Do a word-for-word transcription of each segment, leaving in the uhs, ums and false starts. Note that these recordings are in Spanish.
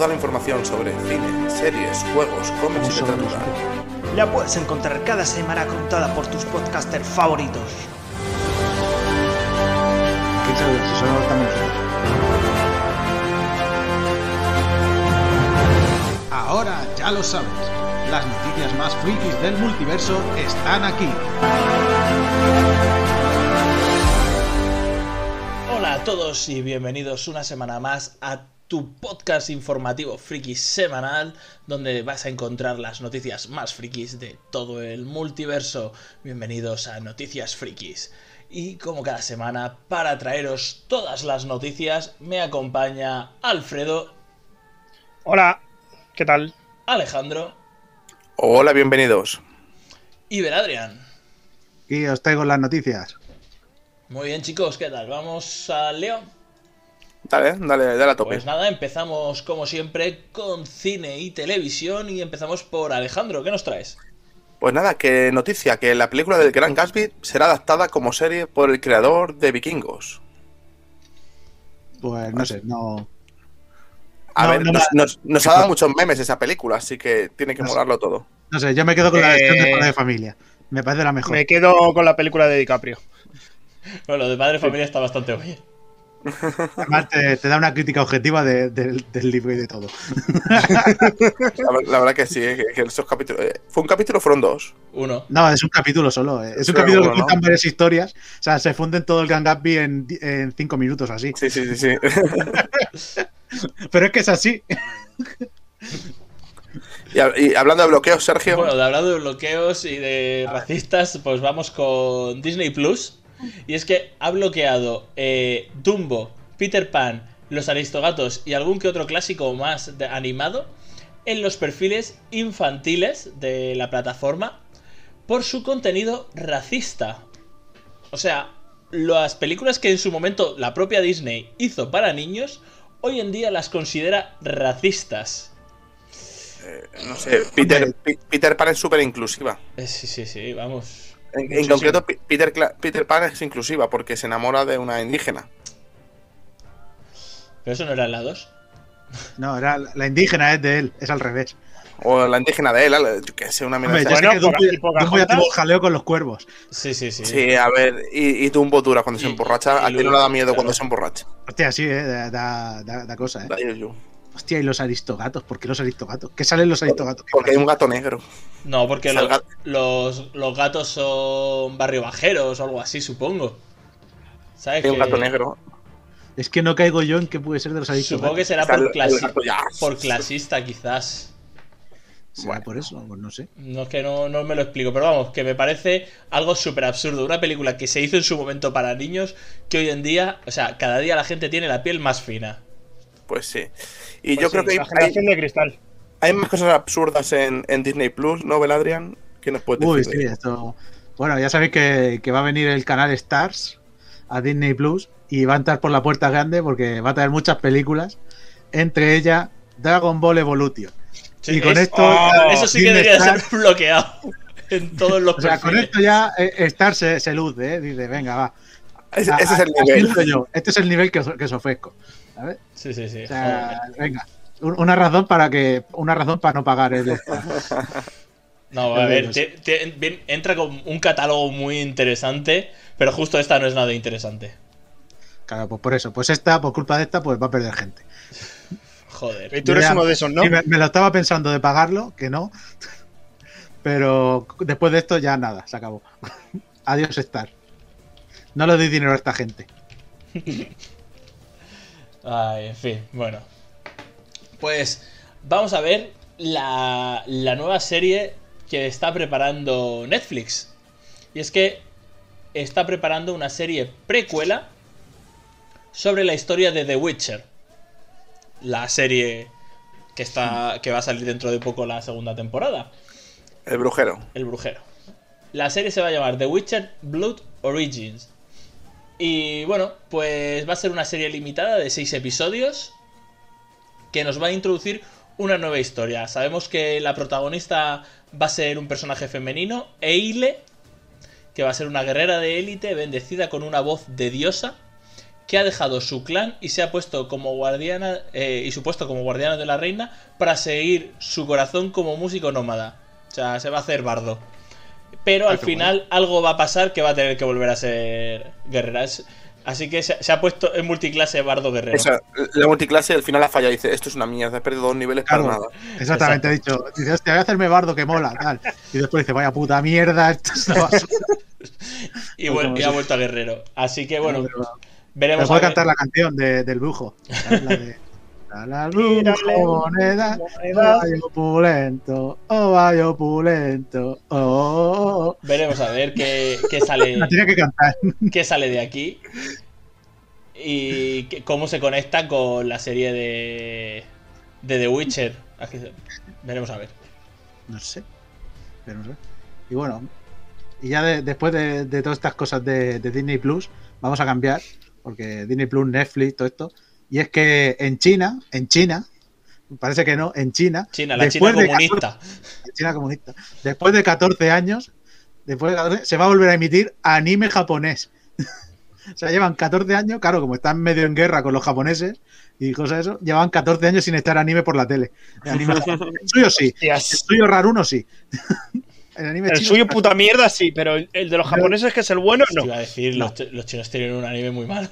toda la información sobre cine, series, juegos, cómics y literatura. La puedes encontrar cada semana contada por tus podcasters favoritos. ¿Qué tal? Eso no está muy bien. Ahora ya lo sabes. Las noticias más frikis del multiverso están aquí. Hola a todos y bienvenidos una semana más a tu podcast informativo friki semanal, donde vas a encontrar las noticias más frikis de todo el multiverso. Bienvenidos a Noticias Frikis. Y como cada semana, para traeros todas las noticias, me acompaña Alfredo. Hola, ¿qué tal? Alejandro. Hola, bienvenidos. Iber Adrián. Y os traigo las noticias. Muy bien, chicos, ¿qué tal? ¿Vamos al lío? Dale, dale, dale a tope. Pues nada, empezamos como siempre con cine y televisión y empezamos por Alejandro. ¿Qué nos traes? Pues nada, que noticia, que la película del Gran Gatsby será adaptada como serie por el creador de Vikingos. Pues no sé, no... A no, ver, no, nos, no, nos, nos no, ha dado muchos memes esa película, así que tiene que no molarlo sé. todo. No sé, yo me quedo con eh... la versión de Padre de Familia. Me parece la mejor. Me quedo con la película de DiCaprio. Bueno, lo de Padre de Familia está bastante bien. Además te, te da una crítica objetiva de, de, del libro y de todo. La, la verdad que sí, eh, que, que esos capítulos... Eh, ¿Fue un capítulo fueron dos? Uno. No, es un capítulo solo. Eh. Es un Pero capítulo uno, que cuentan ¿no? varias historias. O sea, se funden todo el Grand Gatsby en, en cinco minutos así. Sí, sí, sí, sí. Pero es que es así. Y, y hablando de bloqueos, Sergio... Bueno, de hablando de bloqueos y de racistas, pues vamos con Disney Plus. Y es que ha bloqueado eh, Dumbo, Peter Pan, Los Aristogatos y algún que otro clásico más de animado en los perfiles infantiles de la plataforma por su contenido racista. O sea, las películas que en su momento la propia Disney hizo para niños, hoy en día las considera racistas. Eh, no sé, Peter, Peter Pan es súper inclusiva. Eh, sí, sí, sí, vamos... En, en concreto, Peter, Peter Pan es inclusiva porque se enamora de una indígena. ¿Pero eso no era la dos? No, era la indígena es de él, es al revés. O la indígena de él, yo qué sé, una mirada. Bueno, es que Dumbo ya tuvo jaleo con los cuervos. Sí, sí, sí. Sí, a ver, y, y Dumbo dura cuando y, se emborracha. A ti no le da miedo claro. cuando se emborracha. Hostia, sí, eh, da, da, da, da cosa, eh. Da yo, yo. Hostia, ¿y los Aristogatos? ¿Por qué los Aristogatos? ¿Qué salen los Aristogatos? Porque hay un gato negro. No, porque los, gato. Los, los gatos son barriobajeros o algo así, supongo. ¿Sabes? Hay un que... gato negro. Es que no caigo yo en que puede ser de los Aristogatos. Supongo que será por, clasi... por clasista, quizás. ¿Será bueno. por eso? Pues no sé. No, es que no, no me lo explico, pero vamos, que me parece algo súper absurdo. Una película que se hizo en su momento para niños, que hoy en día, o sea, cada día la gente tiene la piel más fina. Pues sí. Y pues yo sí, creo que la hay, generación hay, de cristal. Hay más cosas absurdas en, en Disney Plus, ¿no, Beladrián? ¿Qué nos puede decir? Uy, sí, esto... Bueno, ya sabéis que, que va a venir el canal Stars a Disney Plus y va a entrar por la puerta grande porque va a traer muchas películas, entre ellas Dragon Ball Evolution. Sí, y con es... esto... Oh, eso sí Disney que debería Stars... ser bloqueado en todos los O sea, perfiles. Con esto ya eh, Stars se, se luce, ¿eh? Dice, venga, va. Es, a, ese es el nivel. Yo. Este es el nivel que os, que os ofrezco. ¿Sabes? Sí, sí, sí. O sea, venga, una razón para que una razón para no pagar el No, a ver, te, te, entra con un catálogo muy interesante, pero justo esta no es nada interesante. Claro, pues por eso, pues esta, por culpa de esta, pues va a perder gente. Joder. Y tú eres ya, uno de esos, ¿no? Me, me lo estaba pensando de pagarlo, que no. Pero después de esto ya nada, se acabó. Adiós Star. No le doy dinero a esta gente. Ay, en fin, bueno. Pues vamos a ver la, la nueva serie que está preparando Netflix. Y es que está preparando una serie precuela sobre la historia de The Witcher. La serie que, está, que va a salir dentro de poco la segunda temporada. El brujero. El brujero. La serie se va a llamar The Witcher: Blood Origins. Y bueno, pues va a ser una serie limitada de seis episodios que nos va a introducir una nueva historia. Sabemos que la protagonista va a ser un personaje femenino, Eile, que va a ser una guerrera de élite bendecida con una voz de diosa que ha dejado su clan y se ha puesto como guardiana eh, y supuesto como guardiana de la reina para seguir su corazón como músico nómada. O sea, se va a hacer bardo. Pero al final algo va a pasar que va a tener que volver a ser guerrera. Así que se ha puesto en multiclase bardo guerrero. Eso, la multiclase al final la falla. Dice, esto es una mierda, he perdido dos niveles claro, para nada. Exactamente, he dicho, dice, hostia, voy a hacerme bardo que mola, tal. Y después dice, vaya puta mierda, esto es una basura. Y, bueno, y ha vuelto a guerrero. Así que bueno, pero, pero, veremos. Voy a cantar la canción de, del brujo. La de... A la luz, moneda, vaya opulento, oh vaya opulento, oh, oh, oh. Veremos a ver qué, qué sale. No tiene que cantar. Qué sale de aquí y qué, cómo se conecta con la serie de, de The Witcher. Veremos a ver. No sé. Veremos a ver. Y bueno, y ya de, después de, de todas estas cosas de, de Disney Plus, vamos a cambiar, porque Disney Plus, Netflix, todo esto. Y es que en China, en China, parece que no, en China... China, la China comunista. catorce, China comunista. Después de catorce años, después de catorce, se va a volver a emitir anime japonés. O sea, llevan catorce años, claro, como están medio en guerra con los japoneses y cosas de eso, llevan catorce años sin estar anime por la tele. El anime el suyo sí, el suyo raruno sí. El, anime el suyo puta mierda sí, pero el de los japoneses que es el bueno no. Iba a decir, los, los chinos tienen un anime muy malo.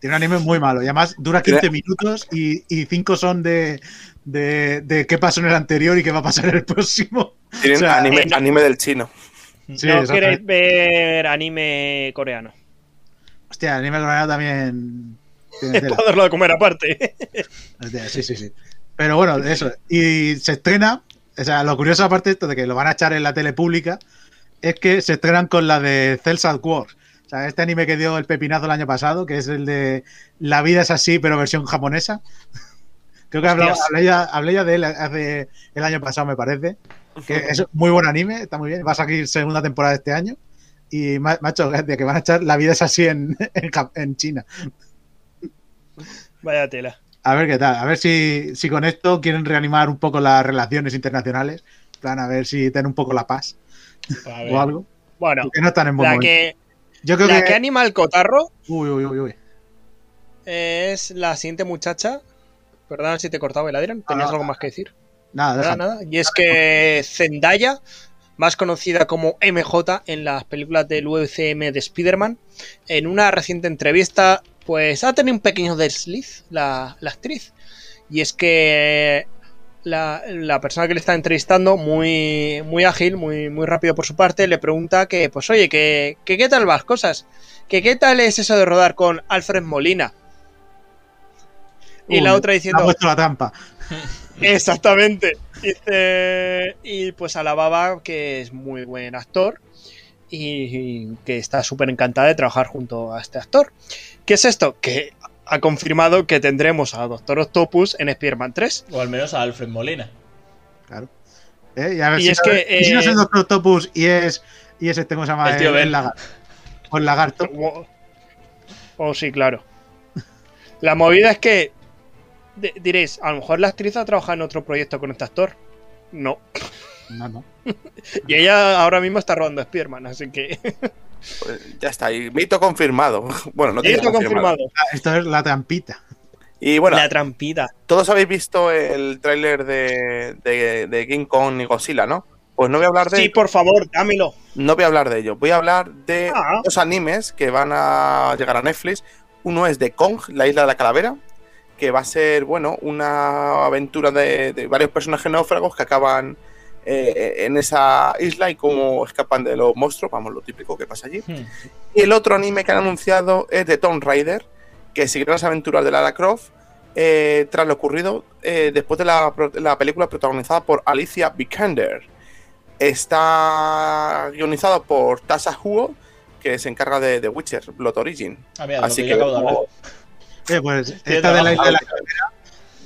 Tiene un anime muy malo y además dura quince minutos y, y cinco son de, de, de qué pasó en el anterior y qué va a pasar en el próximo. Tienen o sea, anime, no, anime del chino. Sí, no queréis ver anime coreano. Hostia, anime coreano también... Tiene tela. Para darlo de comer aparte. Hostia, sí, sí, sí. Pero bueno, eso. Y se estrena, o sea, lo curioso aparte de esto de que lo van a echar en la tele pública es que se estrenan con la de Cells at War. O sea, este anime que dio el pepinazo el año pasado, que es el de La vida es así, pero versión japonesa. Creo que hablaba, hablé, ya, hablé ya de él hace el año pasado, me parece. Que es muy buen anime, está muy bien. Va a salir segunda temporada este año. Y me ha, me ha hecho gracia que van a echar La vida es así en, en, en China. Vaya tela. A ver qué tal. A ver si, si con esto quieren reanimar un poco las relaciones internacionales. Plan, a ver si tienen un poco la paz. O algo. Bueno, que no están en buen momento. Que... Yo creo la que... que anima el cotarro uy, uy, uy, uy. Es la siguiente muchacha. Perdona si te cortaba el Adrián. ¿Tenías ah, algo más que decir? Nada, nada, nada. Y es que Zendaya, más conocida como M J en las películas del U C M de Spider-Man, en una reciente entrevista pues ha tenido un pequeño desliz la, la actriz. Y es que la, la persona que le está entrevistando, muy, muy ágil, muy, muy rápido por su parte, le pregunta que, pues oye, que, que qué tal las cosas, que qué tal es eso de rodar con Alfred Molina. Y Uy, la otra diciendo... Ha puesto la trampa. Exactamente. Y, eh, y pues alababa que es muy buen actor y, y que está súper encantada de trabajar junto a este actor. ¿Qué es esto? Que... ha confirmado que tendremos a Doctor Octopus en Spider-Man tres. O al menos a Alfred Molina. Claro. Eh, y a ver y si, es no, que, eh, si no es el Doctor Octopus y es, y es este, ¿cómo se llama? El tío Ben. O el lagarto. Oh, oh, sí, claro. La movida es que de, diréis, a lo mejor la actriz ha trabajado en otro proyecto con este actor. No. No, no. Y ella ahora mismo está rodando Spider-Man, así que... Pues ya está, y mito confirmado. Bueno, no mito confirmado. confirmado. Esto es la trampita. Y bueno, la trampita. Todos habéis visto el tráiler de, de, de King Kong y Godzilla, ¿no? Pues no voy a hablar de... Sí, por favor, dámelo. No voy a hablar de ello. Voy a hablar de ah. dos animes que van a llegar a Netflix. Uno es de Kong, la isla de la calavera, que va a ser, bueno, una aventura de, de varios personajes náufragos que acaban... Eh, en esa isla y cómo escapan de los monstruos, vamos, lo típico que pasa allí. Hmm. Y el otro anime que han anunciado es de Tomb Raider, que seguirá las aventuras de Lara Croft eh, tras lo ocurrido eh, después de la, la película protagonizada por Alicia Vikander. Está guionizado por Tasa Huo, que se encarga de The Witcher: Blood Origins. Ah, mira, así que, que como... eh, pues esta de la isla de la carrera.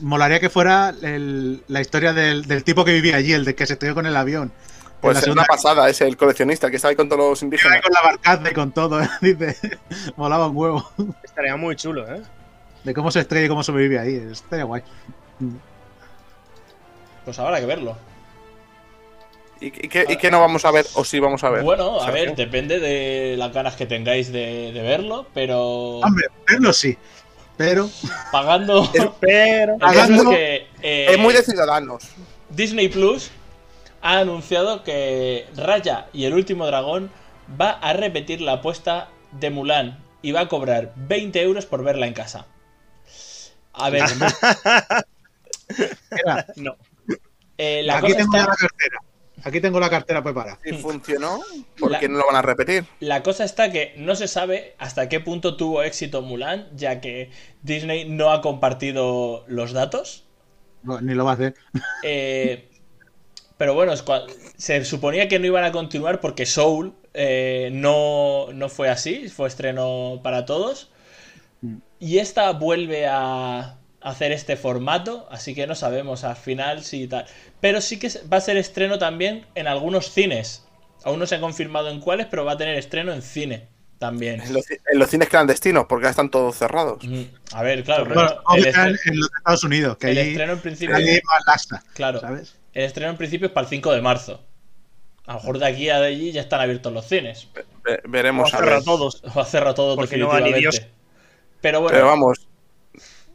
Molaría que fuera el, la historia del, del tipo que vivía allí, el de que se estrelló con el avión. Pues es una pasada, es el coleccionista, el que estaba con todos los indígenas. Con la barcaza y con todo, ¿eh? Dice, molaba un huevo. Estaría muy chulo, ¿eh? De cómo se estrella y cómo sobrevive ahí, estaría guay. Pues habrá que verlo. ¿Y, y, qué, ¿Y qué no vamos a ver o sí vamos a ver? Bueno, a ver, depende de las ganas que tengáis de, de verlo, pero... Hombre, verlo sí, pero... Pagando... Pero... Pagando... Es, que, eh, es muy de Ciudadanos. Disney Plus ha anunciado que Raya y el último dragón va a repetir la apuesta de Mulan y va a cobrar veinte euros por verla en casa. A ver... No. Eh, la Aquí cosa tengo está... la cartera. Aquí tengo la cartera preparada. Si funcionó, ¿por la... qué no lo van a repetir? La cosa está que no se sabe hasta qué punto tuvo éxito Mulan, ya que Disney no ha compartido los datos. No, ni lo va a hacer. Eh, pero bueno, se suponía que no iban a continuar porque Soul eh, no, no fue así, fue estreno para todos. Y esta vuelve a... hacer este formato, así que no sabemos al final si tal. Pero sí que va a ser estreno también en algunos cines. Aún no se ha confirmado en cuáles, pero va a tener estreno en cine también. En los, en los cines clandestinos, porque ya están todos cerrados. Mm. A ver, claro. Pero bueno, el estreno, en los Estados Unidos, que el allí, estreno en principio allí más laxa, claro, ¿sabes? El estreno en principio es para el cinco de marzo. A lo mejor de aquí a de allí ya están abiertos los cines. Ve veremos. O a cerrar todos. O a cerrar todos definitivamente. No, pero bueno. Pero vamos...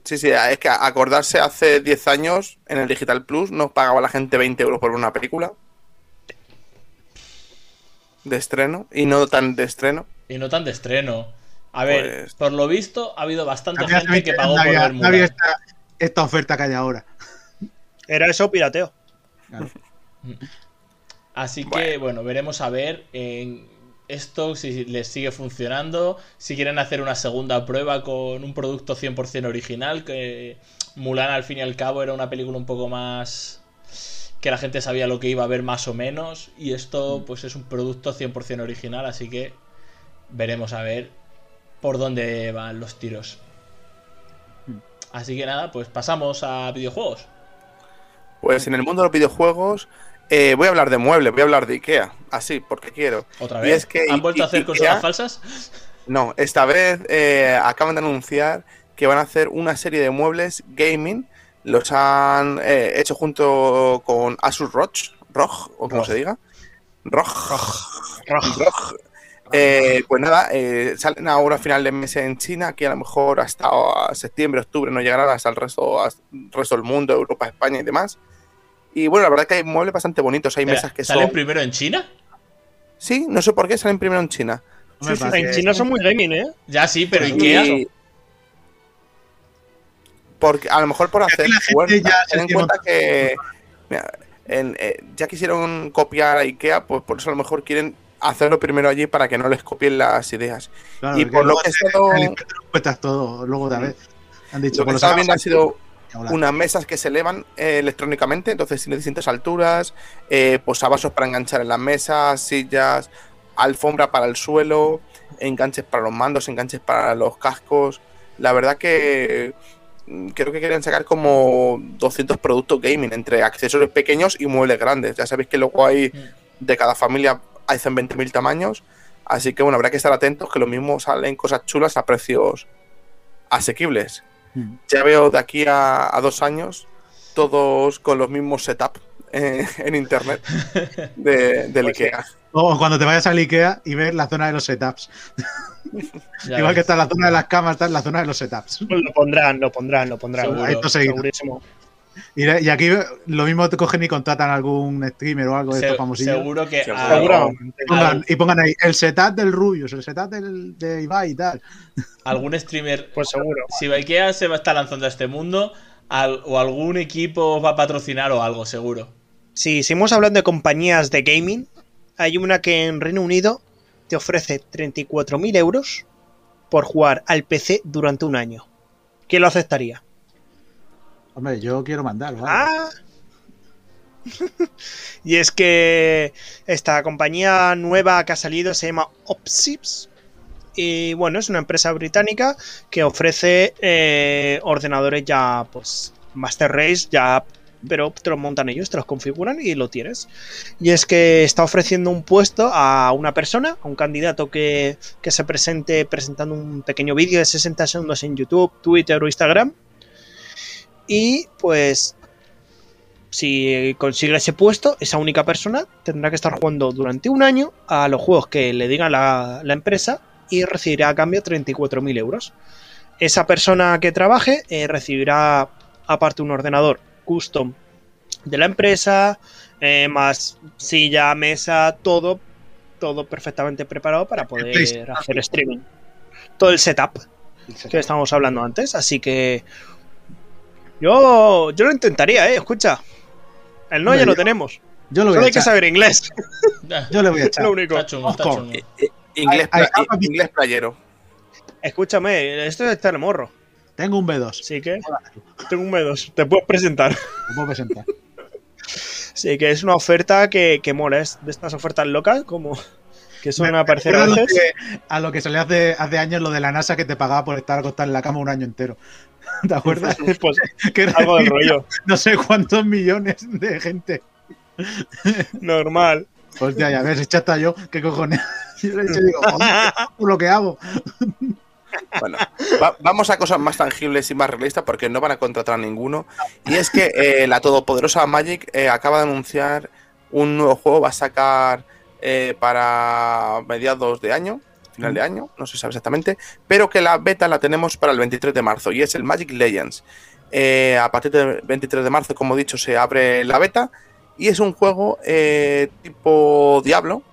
Sí, sí, es que acordarse hace diez años en el Digital Plus nos pagaba la gente veinte euros por una película de estreno y no tan de estreno. Y no tan de estreno. A ver, pues... por lo visto ha habido bastante había gente que pagó había, por ver Mulan. Esta, esta oferta que hay ahora. Era eso pirateo. Claro. Así bueno. que, bueno, veremos a ver en... esto, si les sigue funcionando, si quieren hacer una segunda prueba con un producto cien por cien original, que Mulan al fin y al cabo era una película un poco más... que la gente sabía lo que iba a ver más o menos, y esto pues es un producto cien por cien original, así que veremos a ver por dónde van los tiros. Así que nada, pues pasamos a videojuegos. Pues en el mundo de los videojuegos... Eh, voy a hablar de muebles, voy a hablar de Ikea, así, porque quiero. ¿Otra vez? Y es que ¿Han I vuelto a hacer consolas falsas? No, esta vez eh, acaban de anunciar que van a hacer una serie de muebles gaming. Los han eh, hecho junto con Asus Roch, Rog, o como Rog. se diga. Rog. Rog. Rog. Rog. Eh, pues nada, eh, salen ahora a final de mes en China, que a lo mejor hasta septiembre, octubre no llegarán hasta el resto, hasta el resto del mundo, Europa, España y demás. Y bueno, la verdad es que hay muebles bastante bonitos, hay Pero, mesas que ¿salen son... ¿Salen primero en China? Sí, no sé por qué salen primero en China. Sí, sí, en China son muy gaming, ¿eh? Ya sí, pero ¿y qué? Porque a lo mejor por hacer fuerza. Ten en cuenta que mira, en, eh, ya quisieron copiar a Ikea, pues por eso a lo mejor quieren hacerlo primero allí para que no les copien las ideas. Claro, y por lo que he todo luego de han dicho que está bien ha sido... Hola. Unas mesas que se elevan eh, electrónicamente, entonces tiene distintas alturas, eh, posavasos para enganchar en las mesas, sillas, alfombra para el suelo, enganches para los mandos, enganches para los cascos. La verdad que creo que querían sacar como doscientos productos gaming, entre accesorios pequeños y muebles grandes. Ya sabéis que luego hay de cada familia hacen veinte mil tamaños, así que bueno, habrá que estar atentos, que lo mismo salen cosas chulas a precios asequibles. Ya veo de aquí a, a dos años todos con los mismos setups eh, en internet de, del Ikea. O cuando te vayas al Ikea y ves la zona de los setups. Igual ves. Que está en la zona de las camas, está en la zona de los setups. Lo pondrán, lo pondrán, lo pondrán. Seguro, esto segurísimo. Y, y aquí lo mismo te cogen y contratan a algún streamer o algo de Se, estos famosillos. Seguro que... Seguro. Algo, pongan, y pongan ahí el setup del Rubius, el setup del, de Ibai y tal. Algún streamer... Pues seguro. Si Ikea se va a estar lanzando a este mundo, al, o algún equipo va a patrocinar o algo, seguro. Si seguimos hablando de compañías de gaming, hay una que en Reino Unido te ofrece treinta y cuatro mil euros por jugar al P C durante un año. ¿Quién lo aceptaría? Hombre, yo quiero mandarlo. ¿Vale? Ah. Y es que esta compañía nueva que ha salido se llama Opsips. Y bueno, es una empresa británica que ofrece eh, ordenadores ya, pues, Master Race, ya, pero te los montan ellos, te los configuran y lo tienes. Y es que está ofreciendo un puesto a una persona, a un candidato que, que se presente presentando un pequeño vídeo de sesenta segundos en YouTube, Twitter o Instagram. Y pues Si consigue ese puesto, esa única persona tendrá que estar jugando durante un año a los juegos que le diga la, la empresa y recibirá a cambio treinta y cuatro mil euros. Esa persona que trabaje eh, recibirá aparte un ordenador custom de la empresa, eh, más silla, mesa, todo, todo perfectamente preparado para poder hacer streaming. Todo el setup que estábamos hablando antes, así que yo, yo lo intentaría, eh, escucha. El no, no ya yo, lo tenemos. Yo lo voy Solo a hay echar. que saber inglés. Yo le voy a echar. Lo único. Tacho, tacho, no. eh, eh, inglés, ay, ay, ay, inglés playero. Escúchame, esto es estar el morro. Tengo un B dos. Así que tengo un B dos. Te puedo presentar. Te puedo presentar. Sí, que es una oferta que, que mola. Es de estas ofertas locas, como que suelen aparecer a veces. Que, a lo que se le hace hace años lo de la NASA que te pagaba por estar acostado en la cama un año entero. ¿Te acuerdas? Pues, que algo del rollo. No sé cuántos millones de gente. Normal. Hostia, ya ves, chata yo, ¿qué cojones? Yo le digo, lo que hago. Bueno, va, vamos a cosas más tangibles y más realistas porque no van a contratar a ninguno. Y es que eh, la todopoderosa Magic eh, acaba de anunciar un nuevo juego, va a sacar eh, para mediados de año. Final de año, no se sabe exactamente, pero que la beta la tenemos para el veintitrés de marzo y es el Magic Legends. Eh, a partir del veintitrés de marzo, como he dicho, se abre la beta y es un juego eh, tipo Diablo,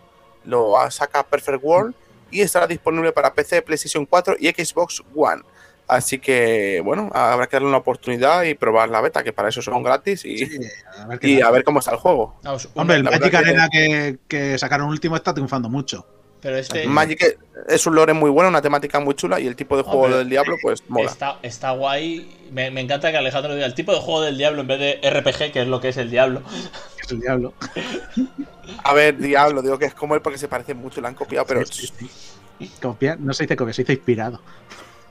lo saca Perfect World y estará disponible para P C, PlayStation cuatro y Xbox One. Así que, bueno, habrá que darle una oportunidad y probar la beta, que para eso son gratis y, sí, a, ver y a ver cómo está el juego. No, pues, hombre, el Magic Arena que, que sacaron último está triunfando mucho. Pero este... Magic es un lore muy bueno, una temática muy chula y el tipo de juego Hombre, del Diablo pues mola. Está, está guay, me, me encanta que Alejandro diga el tipo de juego del Diablo en vez de R P G, que es lo que es el Diablo. Es el Diablo. A ver, Diablo, digo que es como él porque se parece mucho, lo han copiado, pero... Sí, sí, sí. Copiar, no se dice copiar, se dice inspirado.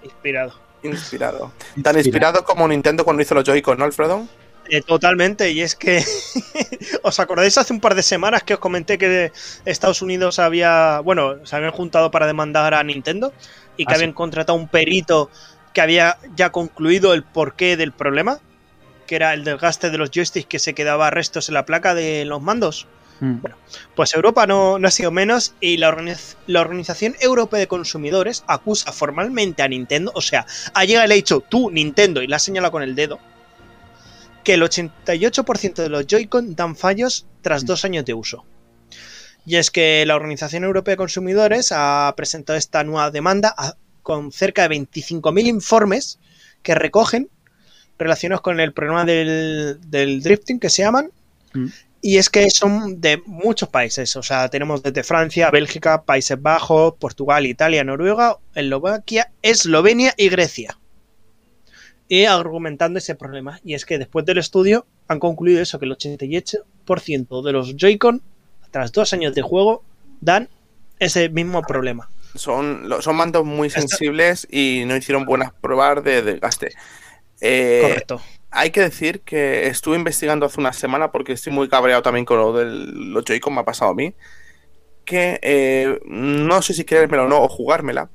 Inspirado. Inspirado. Tan inspirado, inspirado como Nintendo cuando hizo los Joy-Con, ¿no, Alfredo? Eh, totalmente, y es que os acordáis hace un par de semanas que os comenté que Estados Unidos había, bueno, se habían juntado para demandar a Nintendo y que ah, habían sí. contratado un perito que había ya concluido el porqué del problema, que era el desgaste de los joysticks que se quedaba restos en la placa de los mandos. Mm. Bueno, pues Europa no, no ha sido menos y la, organiz, la Organización Europea de Consumidores acusa formalmente a Nintendo, o sea, ha llegado y le ha dicho tú, Nintendo, y la ha señalado con el dedo, que el ochenta y ocho por ciento de los Joy-Con dan fallos tras dos años de uso. Y es que la Organización Europea de Consumidores ha presentado esta nueva demanda a, con cerca de veinticinco mil informes que recogen relacionados con el problema del, del drifting, que se llaman, mm. y es que son de muchos países, o sea, tenemos desde Francia, Bélgica, Países Bajos, Portugal, Italia, Noruega, Eslovaquia, Eslovenia y Grecia. Y argumentando ese problema, y es que después del estudio han concluido eso, que el ochenta y ocho por ciento de los Joy-Con tras dos años de juego dan ese mismo problema. Son, son mandos muy Esto... sensibles y no hicieron buenas pruebas de desgaste. Eh, Correcto. Hay que decir que estuve investigando hace una semana porque estoy muy cabreado también con lo de los Joy-Con, me ha pasado a mí, que eh, no sé si querérmela o no, o jugármela,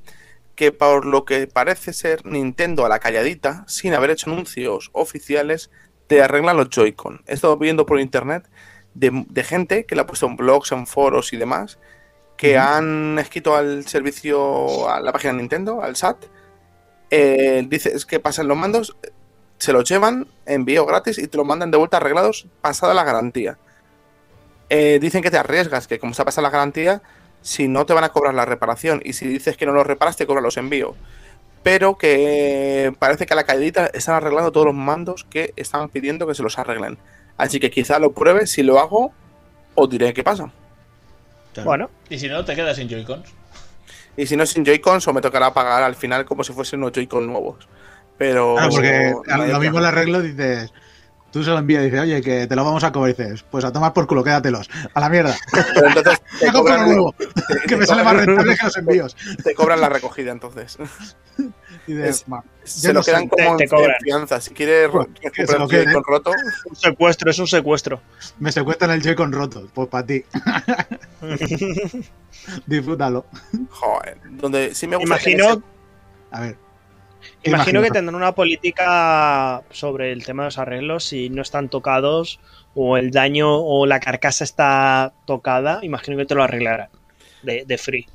que por lo que parece ser Nintendo a la calladita, sin haber hecho anuncios oficiales, te arreglan los Joy-Con. He estado viendo por internet de, de gente que la ha puesto en blogs, en foros y demás, que mm. han escrito al servicio, a la página de Nintendo, al S A T, eh, dices que pasan los mandos, se los llevan, envío gratis y te los mandan de vuelta arreglados pasada la garantía. Eh, dicen que te arriesgas, que como se ha pasado la garantía... Si no, te van a cobrar la reparación. Y si dices que no los reparas, te cobran los envíos. Pero que parece que a la caidita están arreglando todos los mandos que están pidiendo que se los arreglen. Así que quizá lo pruebe. Si lo hago, os diré qué pasa. Claro. Bueno. Y si no, te quedas sin Joy-Cons. Y si no sin Joy-Cons, o me tocará pagar al final como si fuesen unos Joy-Cons nuevos. Pero... Claro, porque no lo mismo el arreglo dices... Tú se lo envías y dices, oye, que te lo vamos a cobrar. Y dices, pues a tomar por culo, quédatelos. A la mierda. Pero entonces te cobran nuevo. Que me sale más rentable que los envíos. Te cobran la recogida, entonces. Y de, es, man, se lo no quedan como te, te en fianza. Si quieres bueno, que se lo quede, Joy-Con roto. Un secuestro, es un secuestro. Me secuestran el Joy-Con roto. Pues para ti. Disfrútalo. Joder. Donde sí me gusta. Imagino. Ese... A ver. Imagino que tendrán una política sobre el tema de los arreglos, si no están tocados o el daño o la carcasa está tocada, imagino que te lo arreglarán de, de free.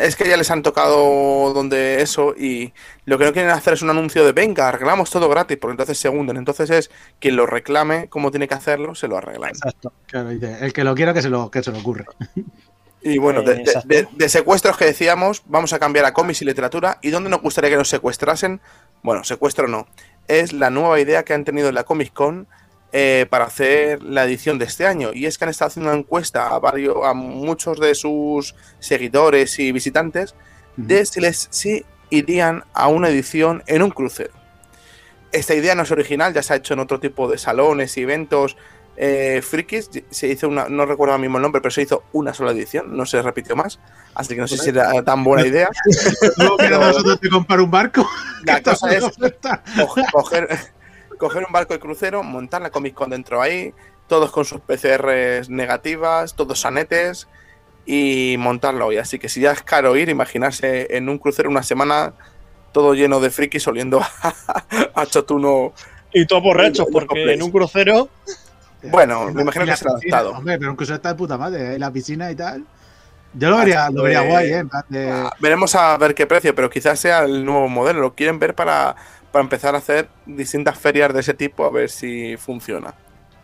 Es que ya les han tocado donde eso, y lo que no quieren hacer es un anuncio de venga, arreglamos todo gratis, porque entonces se hunden. Entonces es quien lo reclame como tiene que hacerlo, se lo arreglan. Exacto. Claro, el que lo quiera que se lo, que se lo ocurra. Y bueno, de, de, de, de secuestros que decíamos, vamos a cambiar a cómics y literatura. ¿Y dónde nos gustaría que nos secuestrasen? Bueno, secuestro no. Es la nueva idea que han tenido en la Comic Con eh, para hacer la edición de este año. Y es que han estado haciendo una encuesta a, varios, a muchos de sus seguidores y visitantes de si, les, si irían a una edición en un crucero. Esta idea no es original, ya se ha hecho en otro tipo de salones y eventos. Eh, frikis, se hizo una, no recuerdo ahora mismo el nombre, pero se hizo una sola edición, no se repitió más, así que no sé si era tan buena idea. No, pero nosotros te comprar un barco. La cosa es coger, coger un barco de crucero, montar la Comic Con dentro ahí, todos con sus P C Rs negativas, todos sanetes, y montarlo hoy. Así que si ya es caro ir, imaginarse en un crucero una semana todo lleno de frikis oliendo a, a chotuno. Y todos borrachos, porque en un crucero... Bueno, me imagino que será adaptado. Hombre, pero aunque eso está de puta madre, ¿eh? La piscina y tal. Yo lo vería, lo vería guay, ¿eh? En plan de... ah, veremos a ver qué precio, pero quizás sea el nuevo modelo. Lo quieren ver para, para empezar a hacer distintas ferias de ese tipo, a ver si funciona.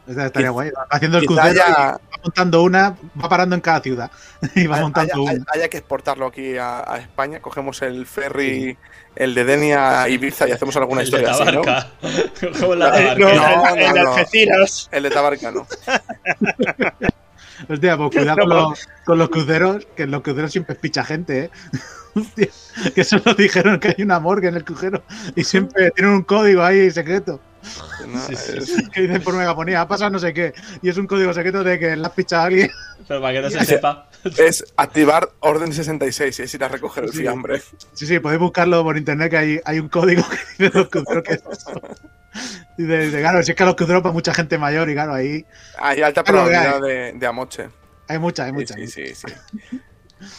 Esta estaría Quiz guay. Va haciendo el crucero, haya... va montando una, va parando en cada ciudad. Y va montando haya, una. Haya, haya que exportarlo aquí a, a España. Cogemos el ferry. Sí. El de Denia a Ibiza y hacemos alguna el historia de Tabarca. Así, ¿no? La Tabarca. No, no, no, el de Algeciras. El de Tabarca, no. Hostia, pues cuidado con los, con los cruceros, que en los cruceros siempre es picha gente, ¿eh? Hostia, que solo dijeron que hay una morgue en el crucero y siempre tienen un código ahí secreto. No, sí, sí, sí. Que dicen por megafonía, ha pasado no sé qué, y es un código secreto de que la has pichado a alguien. Pero para que no se sepa. Es activar orden sesenta y seis y es ir a recoger el sí, fiambre. Sí, sí, podéis buscarlo por internet, que hay, hay un código que dice los cruceros que es eso. Y de, de, claro, si es que los cruceros para mucha gente mayor y claro, ahí... Hay alta probabilidad hay. De, de amoche. Hay mucha, hay mucha. Sí, sí, sí, sí.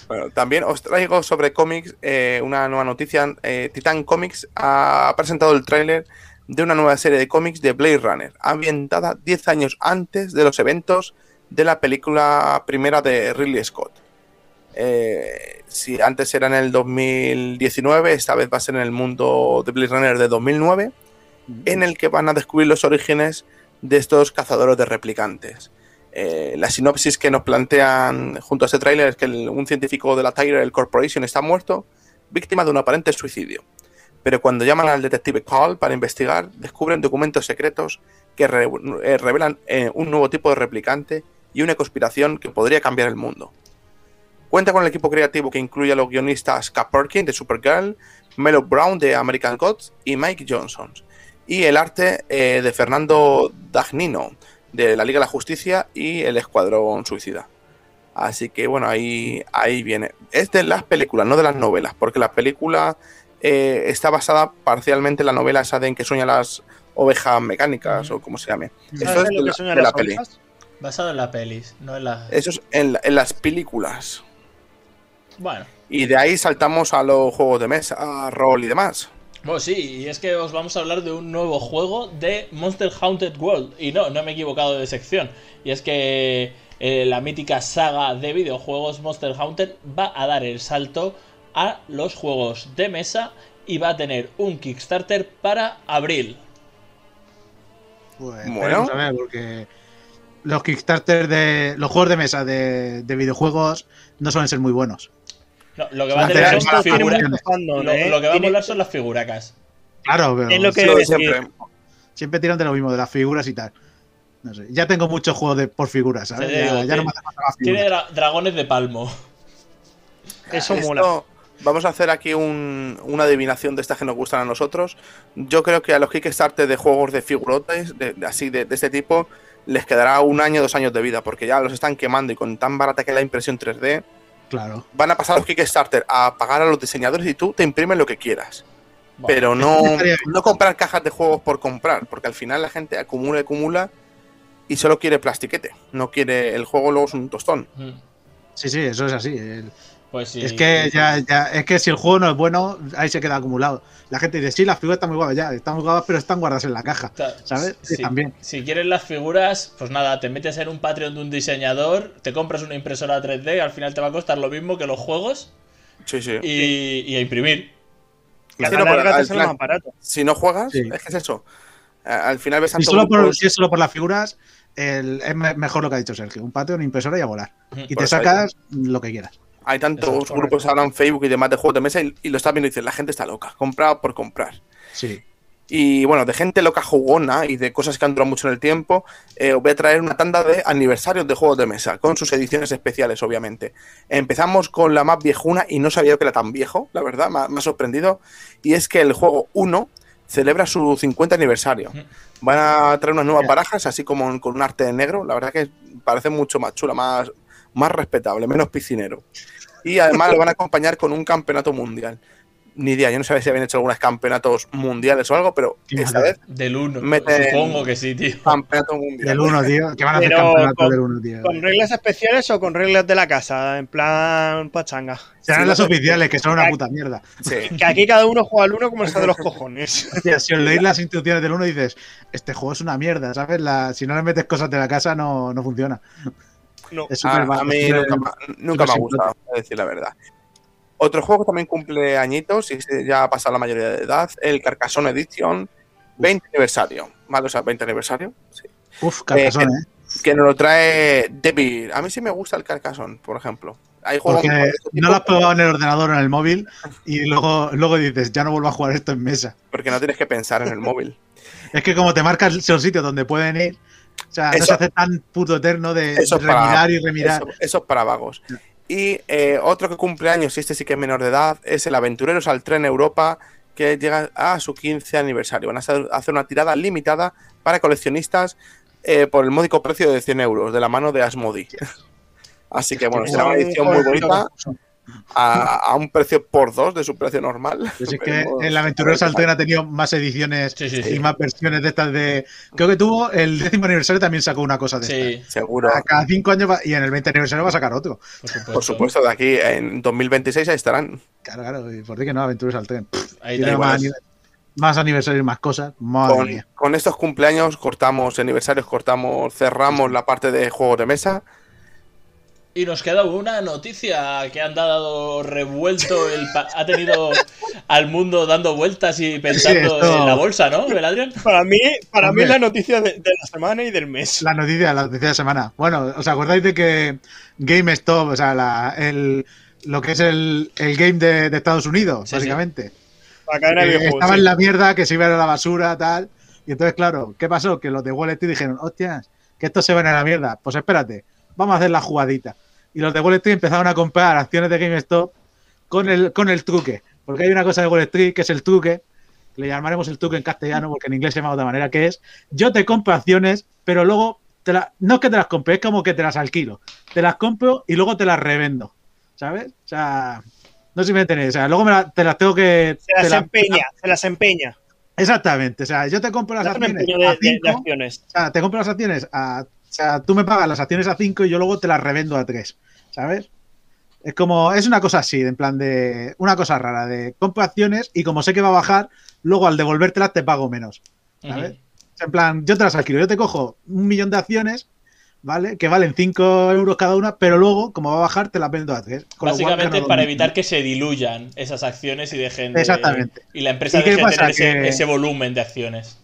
Bueno, también os traigo sobre cómics eh, una nueva noticia. Eh, Titan Comics ha presentado el tráiler de una nueva serie de cómics de Blade Runner, ambientada diez años antes de los eventos de la película primera de Ridley Scott. Eh, si antes era en el dos mil diecinueve, esta vez va a ser en el mundo de Blade Runner de dos mil nueve, en el que van a descubrir los orígenes de estos cazadores de replicantes. Eh, la sinopsis que nos plantean junto a este tráiler es que el, un científico de la Tyrell Corporation está muerto, víctima de un aparente suicidio. Pero cuando llaman al detective Cole para investigar, descubren documentos secretos que re eh, revelan eh, un nuevo tipo de replicante y una conspiración que podría cambiar el mundo. Cuenta con el equipo creativo que incluye a los guionistas Kat Perkins de Supergirl, Melo Brown de American Gods y Mike Johnson. Y el arte eh, de Fernando Dagnino de la Liga de la Justicia y el Escuadrón Suicida. Así que bueno, ahí, ahí viene. Es de las películas, no de las novelas, porque las películas... Eh, está basada parcialmente en la novela esa de En que sueña las ovejas mecánicas, o como se llame. Eso es de la, de la peli. Basado en la pelis, no en las... Eso es en, la, en las películas. Bueno. Y de ahí saltamos a los juegos de mesa, a rol y demás. Bueno, sí, y es que os vamos a hablar de un nuevo juego de Monster Haunted World. Y no, no me he equivocado de sección. Y es que eh, la mítica saga de videojuegos Monster Haunted va a dar el salto a los juegos de mesa y va a tener un Kickstarter para abril. Pues bueno, a ver, porque los Kickstarter de los juegos de mesa de, de videojuegos no suelen ser muy buenos. No, lo que va a tener son las figuracas. Lo, lo que va a volar son las figuracas. Claro, pero es lo que sí, siempre, siempre tiran de lo mismo, de las figuras y tal. No sé, ya tengo muchos juegos de, por figuras, ¿sabes? Ya, digo, ya tiene, no me hace falta más figuras. Tiene dra dragones de palmo. Eso Esto, mola. Vamos a hacer aquí un, una adivinación de estas que nos gustan a nosotros. Yo creo que a los Kickstarter de juegos de figurotes, de, de, así de, de este tipo, les quedará un año, dos años de vida, porque ya los están quemando y con tan barata que es la impresión tres D, claro, van a pasar los Kickstarter a pagar a los diseñadores y tú te imprimes lo que quieras. Bueno, pero no, no comprar cajas de juegos por comprar, porque al final la gente acumula y acumula y solo quiere plastiquete, no quiere el juego, luego es un tostón. Sí, sí, eso es así. El... Pues sí. Es que ya, ya, es que si el juego no es bueno, ahí se queda acumulado. La gente dice, sí, las figuras están muy guapas, ya, están muy guapas, pero están guardadas en la caja, ¿sabes? Sí, sí, también. Si quieres las figuras, pues nada, te metes en un Patreon de un diseñador, te compras una impresora tres D, y al final te va a costar lo mismo que los juegos. Sí, sí. Y, y a imprimir. La si, no, por, al, plan, más barato. Si no juegas, sí. Es que es eso. Al final ves tanto y solo por, si es solo por las figuras, el, es mejor lo que ha dicho Sergio, un Patreon, una impresora y a volar. Mm. Y por te sacas ahí lo que quieras. Hay tantos es grupos ahora en Facebook y demás de juegos de mesa y, y lo estás viendo y dices, la gente está loca, comprado por comprar. Sí. Y bueno, de gente loca jugona y de cosas que han durado mucho en el tiempo, eh, os voy a traer una tanda de aniversarios de juegos de mesa, con sus ediciones especiales, obviamente. Empezamos con la más viejuna y no sabía que era tan viejo, la verdad, me ha, me ha sorprendido. Y es que el juego Uno celebra su cincuenta aniversario. Van a traer unas nuevas barajas, así como con un arte de negro, la verdad que parece mucho más chula, más... más respetable, menos piscinero. Y además lo van a acompañar con un campeonato mundial. Ni idea, yo no sabía si habían hecho algunos campeonatos mundiales o algo, pero esta vez... Del uno, supongo que sí, tío. Campeonato mundial. Del uno, tío. ¿Qué van a hacer campeonato con, del uno, tío? ¿Con reglas especiales o con reglas de la casa? En plan pachanga. Serán sí, las oficiales, que son una puta mierda. Sí. Que aquí cada uno juega al uno como el de los cojones. O sea, si os leéis las instrucciones del uno dices, este juego es una mierda, ¿sabes? La, si no le metes cosas de la casa no, no funciona. No. Ah, a mí nunca, nunca me ha gustado, para decir la verdad. Otro juego que también cumple añitos y ya ha pasado la mayoría de edad, el Carcassonne Edition veinte aniversario. ¿Vale? O sea, veinte aniversario. Sí. Uf, Carcassonne, eh, eh. Que nos lo trae David. A mí sí me gusta el Carcassonne, por ejemplo. Hay juegos que no lo has probado en el ordenador o en el móvil y luego, luego dices, ya no vuelvo a jugar esto en mesa. Porque no tienes que pensar en el móvil. Es que como te marcas los sitios donde pueden ir. O sea, eso, no se hace tan puto eterno de eso remirar para, y remirar. Eso, eso es para vagos. Y eh, otro que cumple años, y este sí que es menor de edad, es el Aventureros al Tren Europa, que llega a su quince aniversario. Van a hacer una tirada limitada para coleccionistas eh, por el módico precio de cien euros, de la mano de Asmodee. Así que bueno, será una edición muy bonita. A, a un precio por dos de su precio normal. Es que el Aventureros al Tren ha tenido más ediciones sí, sí, sí. y más versiones de estas de... Creo que tuvo el décimo aniversario también sacó una cosa de sí. estas. Seguro. A cada cinco años va... y en el veinte aniversario va a sacar otro. Por supuesto, por supuesto de aquí en dos mil veintiséis ahí estarán. Claro, claro, y por qué no, Aventureros al Tren. Pff, ahí tiene más, anivers más aniversarios y más cosas. Madre con, mía. Con estos cumpleaños cortamos, aniversarios cortamos, cerramos la parte de juegos de mesa. Y nos queda una noticia que han dado revuelto, el pa ha tenido al mundo dando vueltas y pensando sí, en la bolsa, ¿no, Iber Adrián? Para mí, para mí es la noticia de, de la semana y del mes. La noticia, la noticia de la semana. Bueno, ¿os acordáis de que GameStop, o sea, la, el, lo que es el, el game de, de Estados Unidos, sí, básicamente? Sí. La cadena de videojuegos, estaba sí. en la mierda, que se iba a la basura, tal. Y entonces, claro, ¿qué pasó? Que los de Wall Street dijeron, hostias, que estos se van a la mierda. Pues espérate, vamos a hacer la jugadita. Y los de Wall Street empezaron a comprar acciones de GameStop con el, con el truque. Porque hay una cosa de Wall Street que es el truque. Le llamaremos el truque en castellano porque en inglés se llama de otra manera, que es yo te compro acciones, pero luego te la, no es que te las compre, es como que te las alquilo. Te las compro y luego te las revendo. ¿Sabes? O sea, no sé si me entendéis. O sea, luego me la, te las tengo que... Se las empeña, la, se las empeña. Exactamente. O sea, yo te compro las acciones de, a cinco, de acciones. O sea, te compro las acciones a... O sea, tú me pagas las acciones a cinco y yo luego te las revendo a tres. ¿Sabes? Es como, es una cosa así, en plan de, una cosa rara, de compro acciones y como sé que va a bajar, luego al devolvértelas te pago menos, ¿sabes? Uh-huh. En plan, yo te las alquilo, yo te cojo un millón de acciones, ¿vale? Que valen cinco euros cada una, pero luego, como va a bajar, te las vendo a tres. Básicamente para evitar que se diluyan esas acciones y dejen de... Exactamente. Y la empresa deje de tener ese, ese volumen de acciones.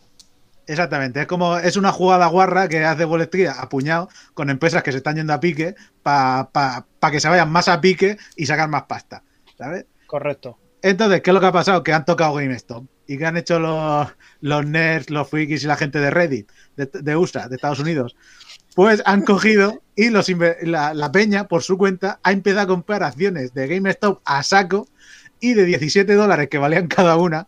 Exactamente, es como es una jugada guarra que hace Wall Street a puñado con empresas que se están yendo a pique para pa, pa que se vayan más a pique y sacar más pasta, ¿sabes? Correcto. Entonces, ¿qué es lo que ha pasado? Que han tocado GameStop. ¿Y qué han hecho los, los nerds, los freakies y la gente de Reddit, de, de U S A, de Estados Unidos? Pues han cogido y los la, la peña, por su cuenta, ha empezado a comprar acciones de GameStop a saco y de diecisiete dólares que valían cada una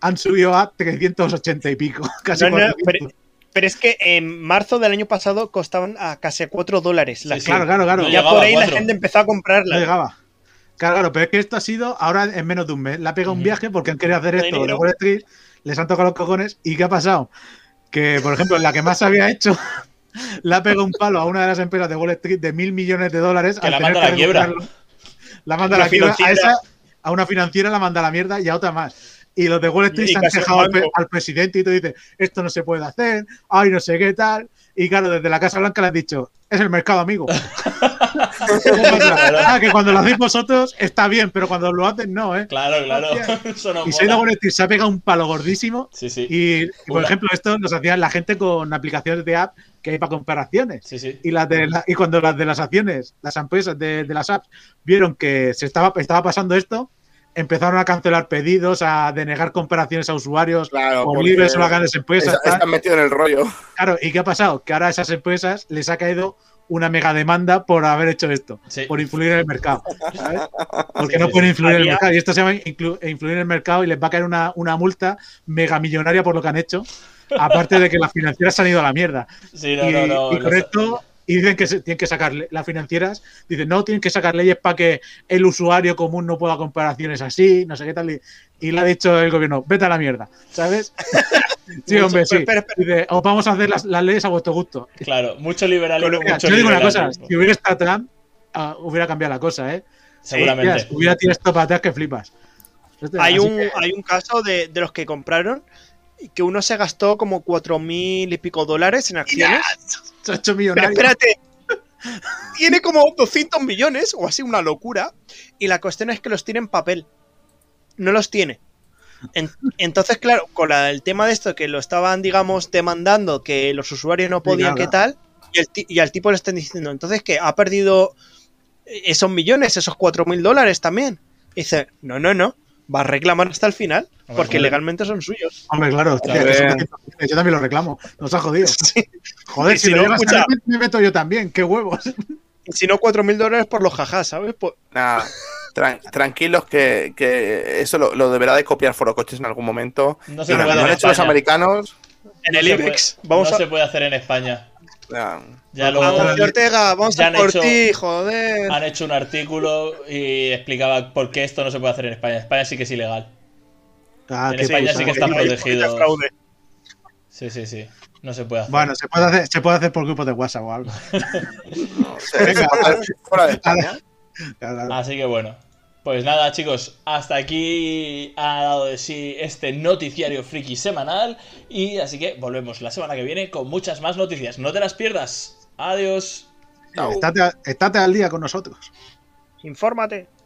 han subido a trescientos ochenta y pico. Casi no, no, pero, pero es que en marzo del año pasado costaban a casi cuatro dólares. La sí, claro, claro, claro. No ya por ahí cuatro. La gente empezó a comprarla. No llegaba. Claro, claro, pero es que esto ha sido ahora en menos de un mes. Le ha pegado uh-huh. un viaje porque han querido hacer esto. Luego Street, les han tocado los cojones. ¿Y qué ha pasado? Que, por ejemplo, la que más había hecho... Le ha pegado un palo a una de las empresas de Wall Street de mil millones de dólares. Que la manda a la quiebra. La manda la mierda a esa, a una financiera la manda a la mierda y a otra más. Y los de Wall Street se han quejado al, al presidente y tú dices, esto no se puede hacer, ay, no sé qué tal. Y claro, desde la Casa Blanca le han dicho, es el mercado, amigo. Ah, que cuando lo hacéis vosotros está bien, pero cuando lo hacen no, ¿eh? Claro, claro. Eso no y se ha ido Wall Street, se ha pegado un palo gordísimo. Sí, sí. Y, y por ejemplo, esto nos hacían la gente con aplicaciones de app que hay para comparaciones. Sí, sí. Y, las de la, y cuando las de las acciones, las empresas de, de las apps vieron que se estaba, estaba pasando esto, empezaron a cancelar pedidos, a denegar comparaciones a usuarios, claro, o libres o las grandes empresas. Está, están metidos en el rollo. Claro, ¿y qué ha pasado? Que ahora a esas empresas les ha caído una mega demanda por haber hecho esto, sí. por influir en el mercado, ¿sabes? Porque sí, no pueden influir en el mercado. Y esto se llama influir en el mercado y les va a caer una, una multa mega millonaria por lo que han hecho, aparte de que las financieras se han ido a la mierda. Sí, no, y, no, no, y con no, esto... Y dicen que se, tienen que sacar, las financieras dicen, no, tienen que sacar leyes para que el usuario común no pueda comparaciones así, no sé qué tal. Y, y le ha dicho el gobierno, vete a la mierda, ¿sabes? Sí, hombre, mucho, sí. Espera, espera. Dice, os vamos a hacer las, las leyes a vuestro gusto. Claro, mucho liberalismo. Mira, mucho yo digo liberalismo. Una cosa, si hubiera estado Trump, uh, hubiera cambiado la cosa, ¿eh? Seguramente. Sí, ya, hubiera tirado esto para atrás que flipas. Hay un, que... hay un caso de, de los que compraron que uno se gastó como cuatro mil y pico dólares en acciones. ¡Mirad! Pero espérate, tiene como doscientos millones o así, una locura. Y la cuestión es que los tiene en papel. No los tiene. En, entonces, claro, con la, el tema de esto que lo estaban, digamos, demandando, que los usuarios no podían, qué tal, y, el, y al tipo le están diciendo, entonces, ¿qué? ¿Ha perdido esos millones, esos cuatro mil dólares también? Y dice, no, no, no. Va a reclamar hasta el final, ver, porque hombre. legalmente son suyos. Hombre, claro, hostia, que yo también lo reclamo. Nos ha jodido. Sí. Joder, si, si no, escucha, me meto yo también, qué huevos. Y si no, cuatro mil dólares por los jajás, ¿sabes? Por... Nah, tran tranquilos, que, que eso lo, lo deberá de copiar Forocoches en algún momento. No se y puede hacer. Lo han hecho los americanos. En el I B E X. No, vamos no a... se puede hacer en España. Nah. Ya lo... Vamos, Ortega, vamos a por ti, joder. Han hecho un artículo y explicaba por qué esto no se puede hacer en España. España sí que es ilegal. Ah, en España puta, sí que está protegido. Sí, sí, sí. No se puede hacer. Bueno, se puede hacer, se puede hacer por grupos de WhatsApp o algo. No, se venga, fuera de España. Así que bueno. Pues nada, chicos, hasta aquí ha dado de sí este noticiario friki semanal. Y así que volvemos la semana que viene con muchas más noticias. No te las pierdas. Adiós. No, estate, estate al día con nosotros. Infórmate.